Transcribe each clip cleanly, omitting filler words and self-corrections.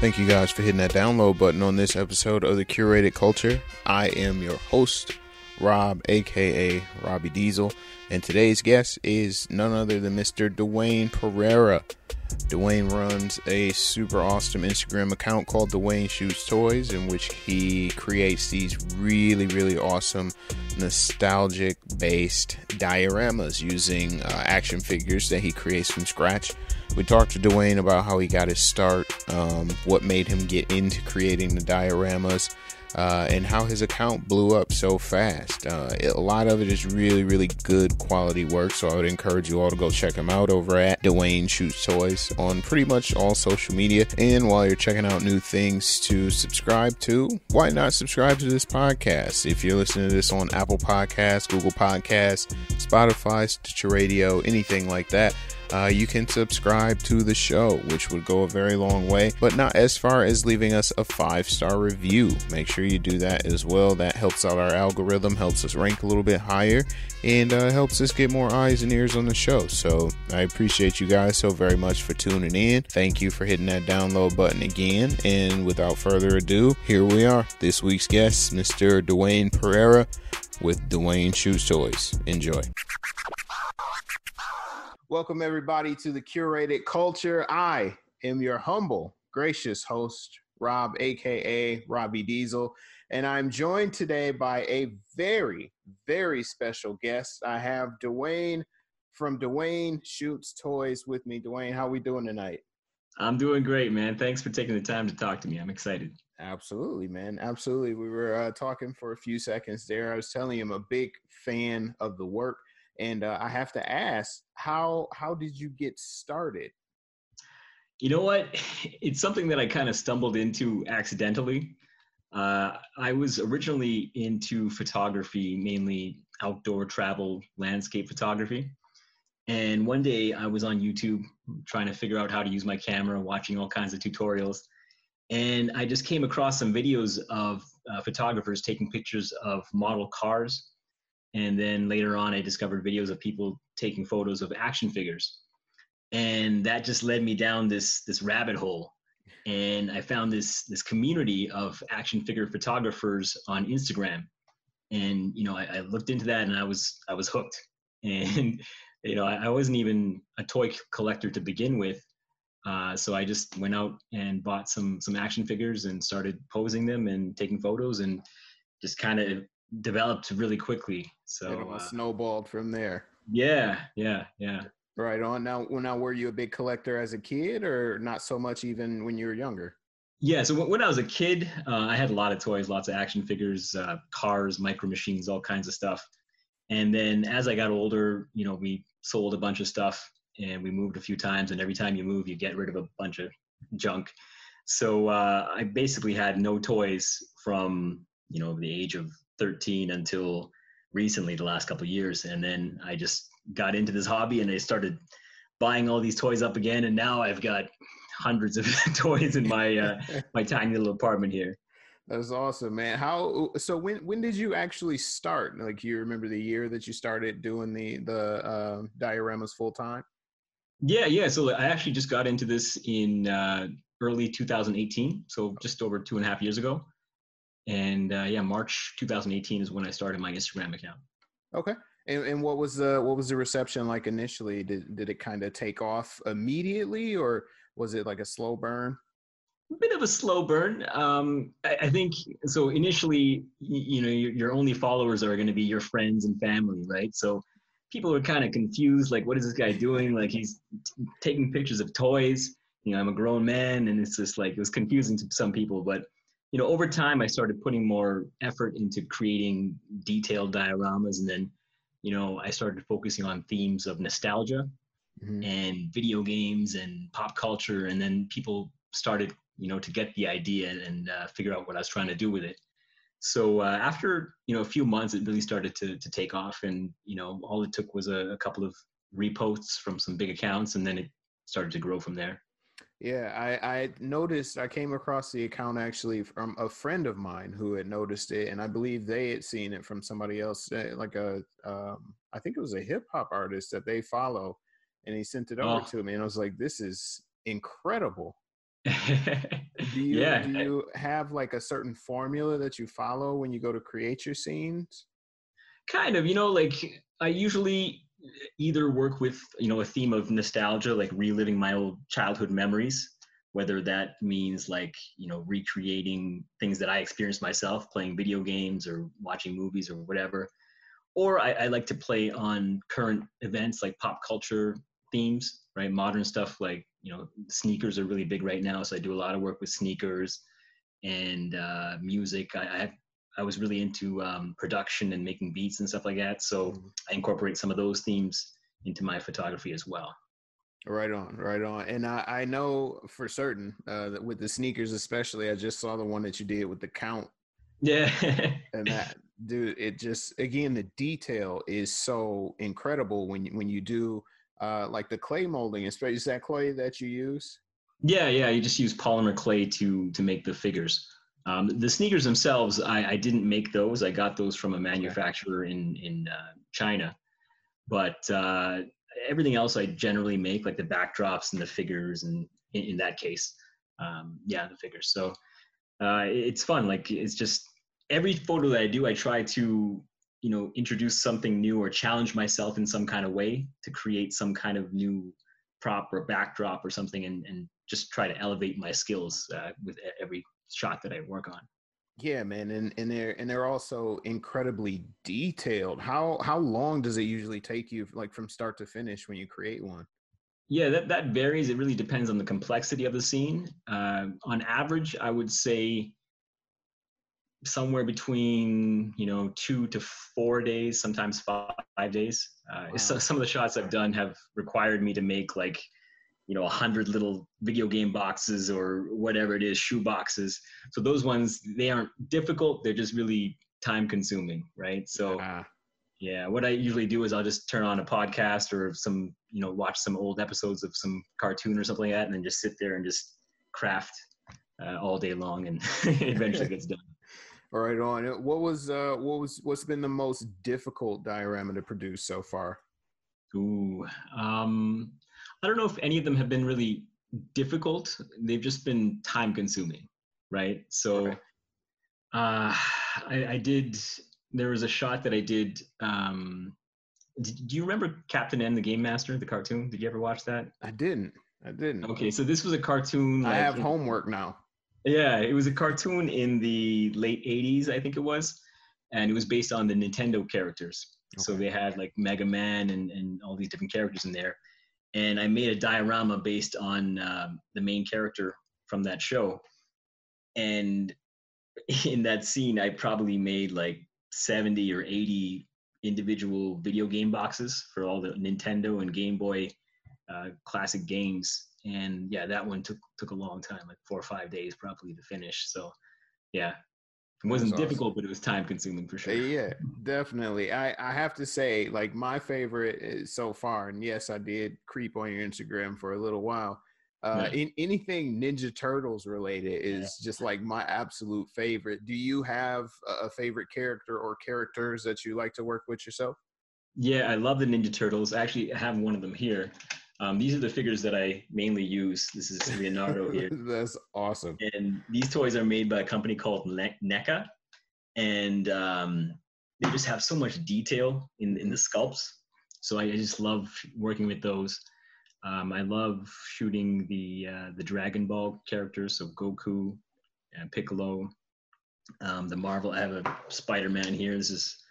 Thank you guys for hitting that download button on this episode of The Curated Culture. I am your host, Rob, aka Robbie Diesel, and today's guest is none other than Mr. Duane Pereira. Duane runs a super awesome Instagram account called Duane Shoots Toys, in which he creates these really awesome nostalgic based dioramas using action figures that he creates from scratch. We talked to Duane about how he got his start, what made him get into creating the dioramas, and how his account blew up so fast. A lot of it is really good quality work, so I would encourage you all to go check him out over at Duane Shoots Toys on pretty much all social media. And while you're checking out new things to subscribe to, why not subscribe to this podcast? If you're listening to this on Apple Podcasts, Google Podcasts, Spotify, Stitcher Radio, anything like that, you can subscribe to the show, which would go a very long way, but not as far as leaving us a 5-star review. Make sure you do that as well. That helps out our algorithm, helps us rank a little bit higher, and helps us get more eyes and ears on the show. So I appreciate you guys so very much for tuning in. Thank you for hitting that download button again. And without further ado, here we are. This week's guest, Mr. Duane Pereira with Duane Shoots Toys. Enjoy. Welcome, everybody, to The Curated Culture. I am your humble, gracious host, Rob, a.k.a. Robbie Diesel, and I'm joined today by a very special guest. I have Duane from Duane Shoots Toys with me. Duane, how are we doing tonight? I'm doing great, man. Thanks for taking the time to talk to me. I'm excited. Absolutely, man. Absolutely. We were talking for a few seconds there. I was telling you I'm a big fan of the work. And I have to ask, how did you get started? You know what? It's something that I kind of stumbled into accidentally. I was originally into photography, mainly outdoor travel, landscape photography. And one day I was on YouTube trying to figure out how to use my camera, watching all kinds of tutorials. And I just came across some videos of photographers taking pictures of model cars. And then later on, I discovered videos of people taking photos of action figures. And that just led me down this rabbit hole. And I found this community of action figure photographers on Instagram. And, you know, I looked into that and I was hooked. And, you know, I wasn't even a toy collector to begin with. So I just went out and bought some action figures and started posing them and taking photos and just kind of developed really quickly. So it all snowballed from there. Yeah. Right on. Now, were you a big collector as a kid, or not so much even when you were younger? Yeah. So when I was a kid, I had a lot of toys, lots of action figures, cars, micro machines, all kinds of stuff. And then as I got older, you know, we sold a bunch of stuff and we moved a few times, and every time you move, you get rid of a bunch of junk. So I basically had no toys from, you know, the age of 13 until recently, the last couple of years. And then I just got into this hobby and I started buying all these toys up again. And now I've got hundreds of toys in my tiny little apartment here. That's awesome, man. So when did you actually start? Like, you remember the year that you started doing the dioramas full time? Yeah. So I actually just got into this in early 2018. So just over 2.5 years ago. And March 2018 is when I started my Instagram account. Okay. And what was the reception like initially? Did it kind of take off immediately, or was it like a slow burn? A bit of a slow burn. I think so. Initially, you know, your only followers are going to be your friends and family, right? So people are kind of confused, like, what is this guy doing? Like, he's taking pictures of toys. You know, I'm a grown man, and it's just like, it was confusing to some people, but. You know, over time, I started putting more effort into creating detailed dioramas. And then, you know, I started focusing on themes of nostalgia and video games and pop culture. And then people started, you know, to get the idea and figure out what I was trying to do with it. So after, you know, a few months, it really started to take off. And, you know, all it took was a couple of reposts from some big accounts. And then it started to grow from there. Yeah, I noticed, I came across the account actually from a friend of mine who had noticed it, and I believe they had seen it from somebody else, like I think it was a hip-hop artist that they follow, and he sent it over to me, and I was like, this is incredible. Do you have like a certain formula that you follow when you go to create your scenes? Kind of, you know, like I usually either work with, you know, a theme of nostalgia, like reliving my old childhood memories, whether that means like, you know, recreating things that I experienced myself, playing video games or watching movies or whatever. Or I like to play on current events, like pop culture themes, right? Modern stuff, like, you know, sneakers are really big right now. So I do a lot of work with sneakers and music. I was really into production and making beats and stuff like that. So I incorporate some of those themes into my photography as well. Right on, right on. And I know for certain that with the sneakers especially, I just saw the one that you did with the count. Yeah. And that, dude, it just, again, the detail is so incredible when you do like the clay molding. Especially, is that clay that you use? Yeah, yeah. You just use polymer clay to make the figures. The sneakers themselves, I didn't make those. I got those from a manufacturer in China. But everything else I generally make, like the backdrops and the figures, and in that case, the figures. So it's fun. Like, it's just every photo that I do, I try to, you know, introduce something new or challenge myself in some kind of way to create some kind of new prop or backdrop or something, and just try to elevate my skills with every shot that I work on. Yeah, man. And they're also incredibly detailed. How long does it usually take you, like from start to finish, when you create one? Yeah, that varies. It really depends on the complexity of the scene. On average, I would say somewhere between, you know, 2 to 4 days, sometimes 5 days. Wow. Some of the shots I've done have required me to make, like, you know, 100 little video game boxes or whatever it is, shoe boxes. So those ones, they aren't difficult. They're just really time consuming, right? So yeah, what I usually do is I'll just turn on a podcast or some, you know, watch some old episodes of some cartoon or something like that, and then just sit there and just craft all day long, and eventually gets done. All right, on. What's been the most difficult diorama to produce so far? Ooh, I don't know if any of them have been really difficult. They've just been time consuming, right? So okay. There was a shot that I did. Do you remember Captain N the Game Master, the cartoon? Did you ever watch that? I didn't. Okay, so this was a cartoon. Like, I have homework now. Yeah, it was a cartoon in the late 80s, I think it was. And it was based on the Nintendo characters. Okay. So they had like Mega Man and all these different characters in there. And I made a diorama based on the main character from that show. And in that scene, I probably made like 70 or 80 individual video game boxes for all the Nintendo and Game Boy classic games. And yeah, that one took a long time, like 4 or 5 days probably to finish. So yeah, it wasn't difficult, but it was time consuming for sure. Yeah, definitely. I have to say, like, my favorite is so far, and yes, I did creep on your Instagram for a little while. Anything Ninja Turtles related is just like my absolute favorite. Do you have a favorite character or characters that you like to work with yourself? Yeah, I love the Ninja Turtles. I actually have one of them here. These are the figures that I mainly use. This is Leonardo here. That's awesome. And these toys are made by a company called NECA. And they just have so much detail in the sculpts. So I just love working with those. I love shooting the Dragon Ball characters, so Goku and Piccolo. The Marvel, I have a Spider-Man here.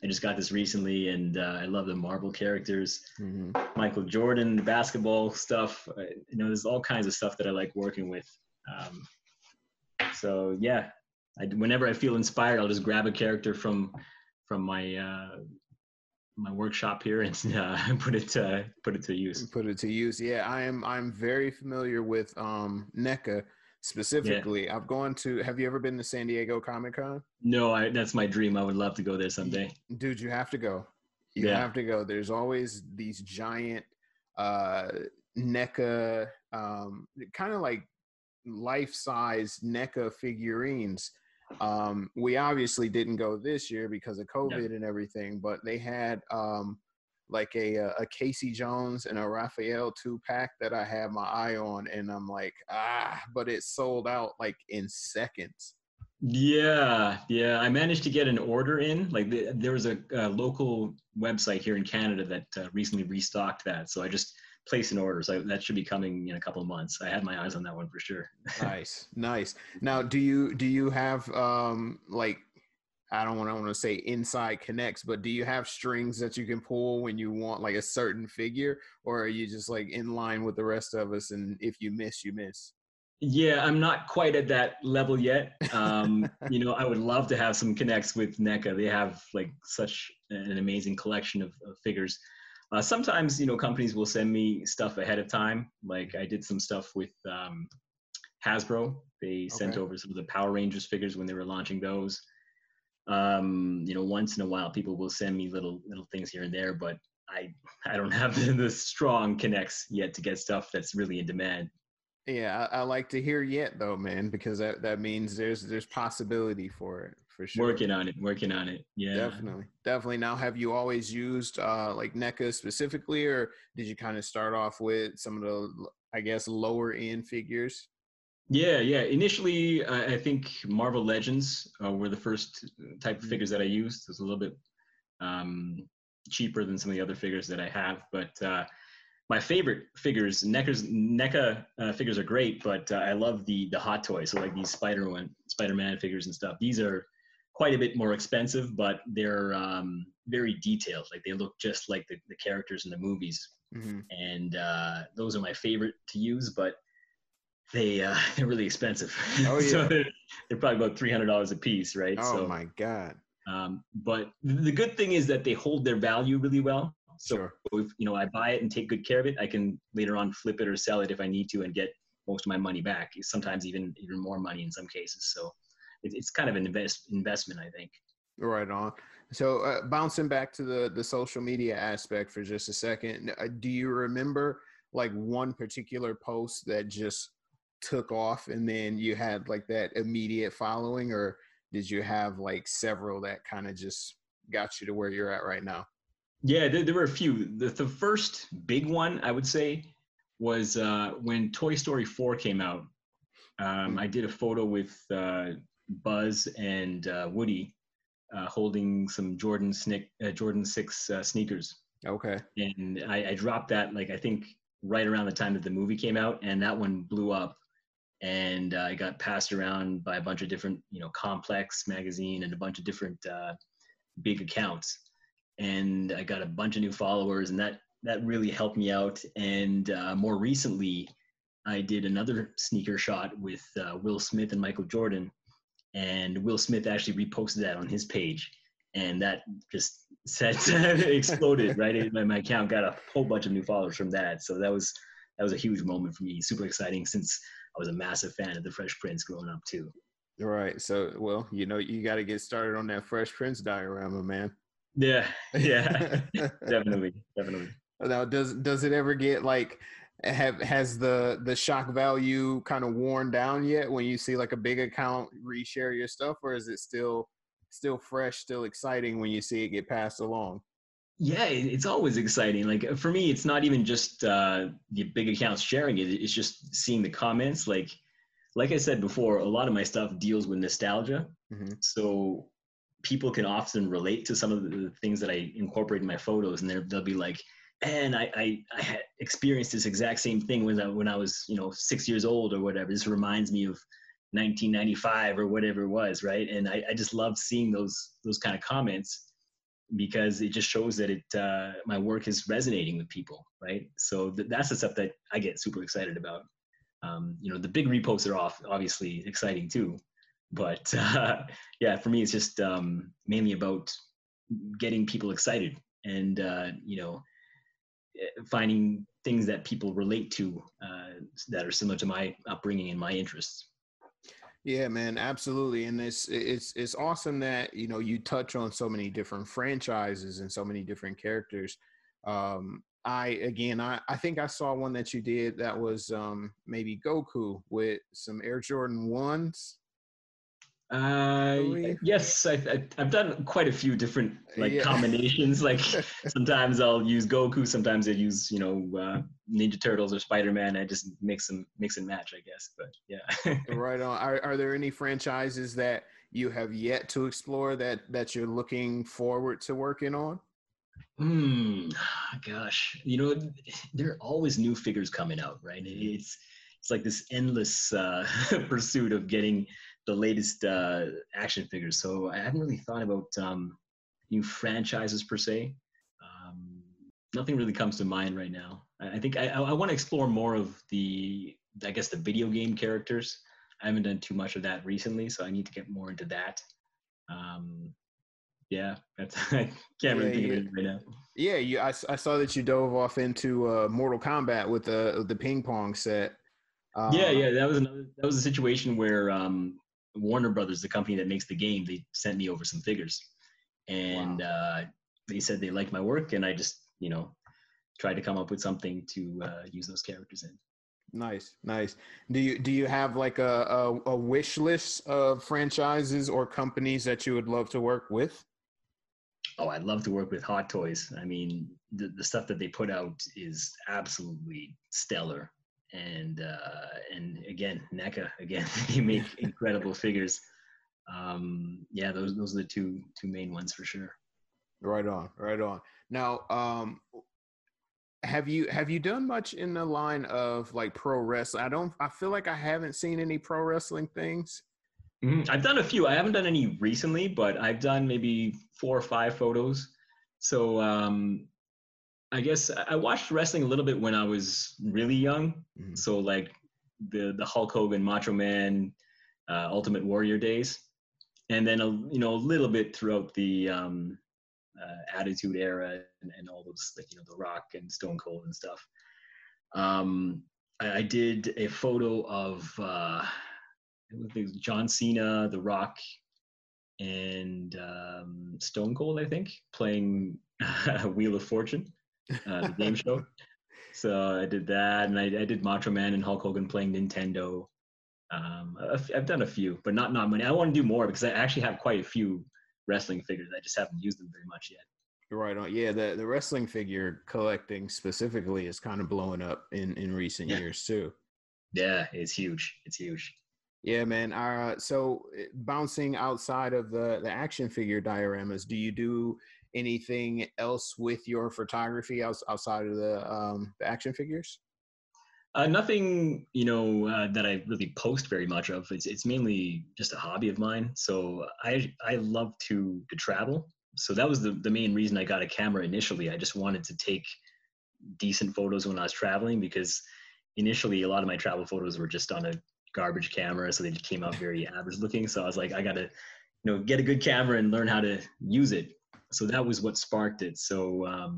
I just got this recently, and I love the Marvel characters. Mm-hmm. Michael Jordan, the basketball stuff. You know, there's all kinds of stuff that I like working with. So yeah, whenever I feel inspired, I'll just grab a character from my my workshop here and put it to use. Yeah, I'm very familiar with NECA. Specifically, yeah. Have you ever been to San Diego Comic-Con? No, that's my dream. I would love to go there someday. Dude, you have to go. You have to go. There's always these giant NECA, kind of like life-size NECA figurines. We obviously didn't go this year because of COVID and everything, but they had like a Casey Jones and a Raphael 2-pack that I had my eye on, and I'm like, ah, but it sold out like in seconds. Yeah, yeah. I managed to get an order in. Like there was a local website here in Canada that recently restocked that, so I just placed an order. So that should be coming in a couple of months. I had my eyes on that one for sure. Nice, nice. Now, do you have like, I don't want to say inside connects, but do you have strings that you can pull when you want like a certain figure, or are you just like in line with the rest of us, and if you miss, you miss? Yeah, I'm not quite at that level yet. You know, I would love to have some connects with NECA. They have like such an amazing collection of figures. Sometimes, you know, companies will send me stuff ahead of time. Like I did some stuff with Hasbro. They sent over some of the Power Rangers figures when they were launching those. You know, once in a while, people will send me little things here and there, but I don't have the strong connects yet to get stuff that's really in demand. Yeah, I like to hear yet though, man, because that means there's possibility for it, for sure. Working on it. Yeah, definitely. Now, have you always used like NECA specifically, or did you kind of start off with some of the, I guess, lower end figures? Yeah. Initially, I think Marvel Legends were the first type of figures that I used. It was a little bit cheaper than some of the other figures that I have, but my favorite figures, NECA figures are great, but I love the Hot Toys. So like these Spider-Man figures and stuff. These are quite a bit more expensive, but they're very detailed. Like they look just like the characters in the movies. Mm-hmm. And those are my favorite to use, but they're really expensive. Oh yeah. So they're probably about $300 a piece, right? Oh so, my God. But the good thing is that they hold their value really well. So if, you know, I buy it and take good care of it, I can later on flip it or sell it if I need to and get most of my money back, sometimes even more money in some cases. So it's kind of an investment, I think. Right on. So bouncing back to the social media aspect for just a second, do you remember like one particular post that just took off and then you had like that immediate following, or did you have like several that kind of just got you to where you're at right now? Yeah, there were a few. The first big one, I would say, was when Toy Story 4 came out. I did a photo with Buzz and Woody holding some Jordan 6 sneakers. Okay. And I dropped that, like, I think right around the time that the movie came out, and that one blew up. And I got passed around by a bunch of different, you know, Complex magazine and a bunch of different big accounts. And I got a bunch of new followers, and that really helped me out. And more recently, I did another sneaker shot with Will Smith and Michael Jordan, and Will Smith actually reposted that on his page, and that just exploded, right? My account got a whole bunch of new followers from that, so that was a huge moment for me. Super exciting, since I was a massive fan of the Fresh Prince growing up too. Right. So, well, you know, you got to get started on that Fresh Prince diorama, man. Yeah, definitely. Now, does it ever get like, has the shock value kind of worn down yet when you see like a big account reshare your stuff, or is it still fresh, still exciting when you see it get passed along? Yeah, it's always exciting. Like for me, it's not even just the big accounts sharing it; it's just seeing the comments. Like I said before, a lot of my stuff deals with nostalgia, so people can often relate to some of the things that I incorporate in my photos, and they'll be like, "Man, I had experienced this exact same thing when I was, you know, 6 years old or whatever. This reminds me of 1995 or whatever it was, right?" And I just love seeing those kind of comments, because it just shows that my work is resonating with people, right? So that's the stuff that I get super excited about. You know, the big reposts are obviously exciting too. But yeah, for me, it's just mainly about getting people excited and, you know, finding things that people relate to that are similar to my upbringing and my interests. Yeah, man, absolutely. And it's awesome that, you know, you touch on so many different franchises and so many different characters. I think I saw one that you did that was maybe Goku with some Air Jordan 1s. Yes, I've done quite a few different combinations. Like sometimes I'll use Goku, sometimes I use Ninja Turtles or Spider-Man. I just mix and match, I guess. But yeah. Right on. Are there any franchises that you have yet to explore that you're looking forward to working on? Gosh, there are always new figures coming out, right? It's like this endless pursuit of getting the latest action figures. So I haven't really thought about new franchises per se. Nothing really comes to mind right now. I think I want to explore more of the video game characters. I haven't done too much of that recently, so I need to get more into that. I can't really think of it right now. Yeah, I saw that you dove off into Mortal Kombat with the ping pong set. That was a situation where Warner Brothers, the company that makes the game, they sent me over some figures, and they said they liked my work, and I just tried to come up with something to use those characters in. Nice. Do you have like a wish list of franchises or companies that you would love to work with? Oh, I'd love to work with Hot Toys. I mean, the stuff that they put out is absolutely stellar. And again, NECA, they make incredible figures. Those are the two main ones for sure. Right on. Now, have you done much in the line of like pro wrestling? I feel like I haven't seen any pro wrestling things. I've done a few. I haven't done any recently, but I've done maybe 4 or 5 photos. So, I guess I watched wrestling a little bit when I was really young. Mm-hmm. So like the Hulk Hogan, Macho Man, Ultimate Warrior days. And then, a little bit throughout the Attitude Era and all those, The Rock and Stone Cold and stuff. I did a photo of John Cena, The Rock, and Stone Cold, I think, playing Wheel of Fortune. The game show. So I did that, and I did Macho Man and Hulk Hogan playing Nintendo. I've done a few, but not many. I want to do more because I actually have quite a few wrestling figures. I just haven't used them very much yet. Right on. Yeah, the wrestling figure collecting specifically is kind of blowing up in recent years too. Yeah, it's huge. Yeah, man. So bouncing outside of the action figure dioramas, do you do anything else with your photography outside of the action figures? Nothing, that I really post very much of. It's mainly just a hobby of mine. So I love to travel. So that was the main reason I got a camera initially. I just wanted to take decent photos when I was traveling, because initially a lot of my travel photos were just on a garbage camera, so they just came out very average looking. So I was like, I gotta, get a good camera and learn how to use it. So that was what sparked it. So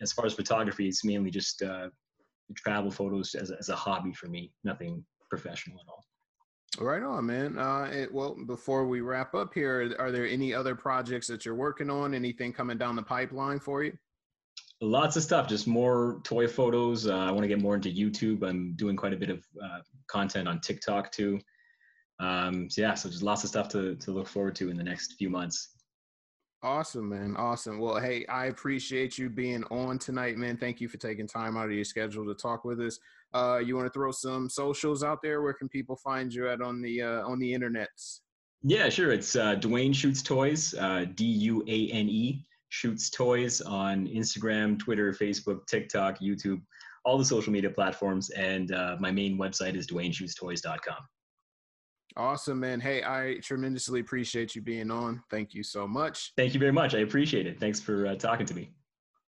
as far as photography, it's mainly just travel photos as a hobby for me, nothing professional at all. Right on, man. Before we wrap up here, are there any other projects that you're working on? Anything coming down the pipeline for you? Lots of stuff, just more toy photos. I want to get more into YouTube. I'm doing quite a bit of content on TikTok too. So just lots of stuff to look forward to in the next few months. Awesome, man. Awesome. Well, hey, I appreciate you being on tonight, man. Thank you for taking time out of your schedule to talk with us. You want to throw some socials out there? Where can people find you at on the internets? Yeah, sure. It's Duane Shoots Toys, D-U-A-N-E, Shoots Toys on Instagram, Twitter, Facebook, TikTok, YouTube, all the social media platforms. And my main website is DuaneShootsToys.com. Awesome, man. Hey, I tremendously appreciate you being on. Thank you so much. Thank you very much. I appreciate it. Thanks for talking to me.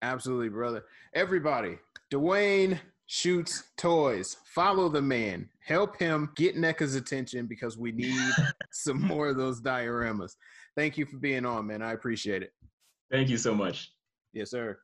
Absolutely, brother. Everybody, Duane Shoots Toys. Follow the man. Help him get NECA's attention, because we need some more of those dioramas. Thank you for being on, man. I appreciate it. Thank you so much. Yes, sir.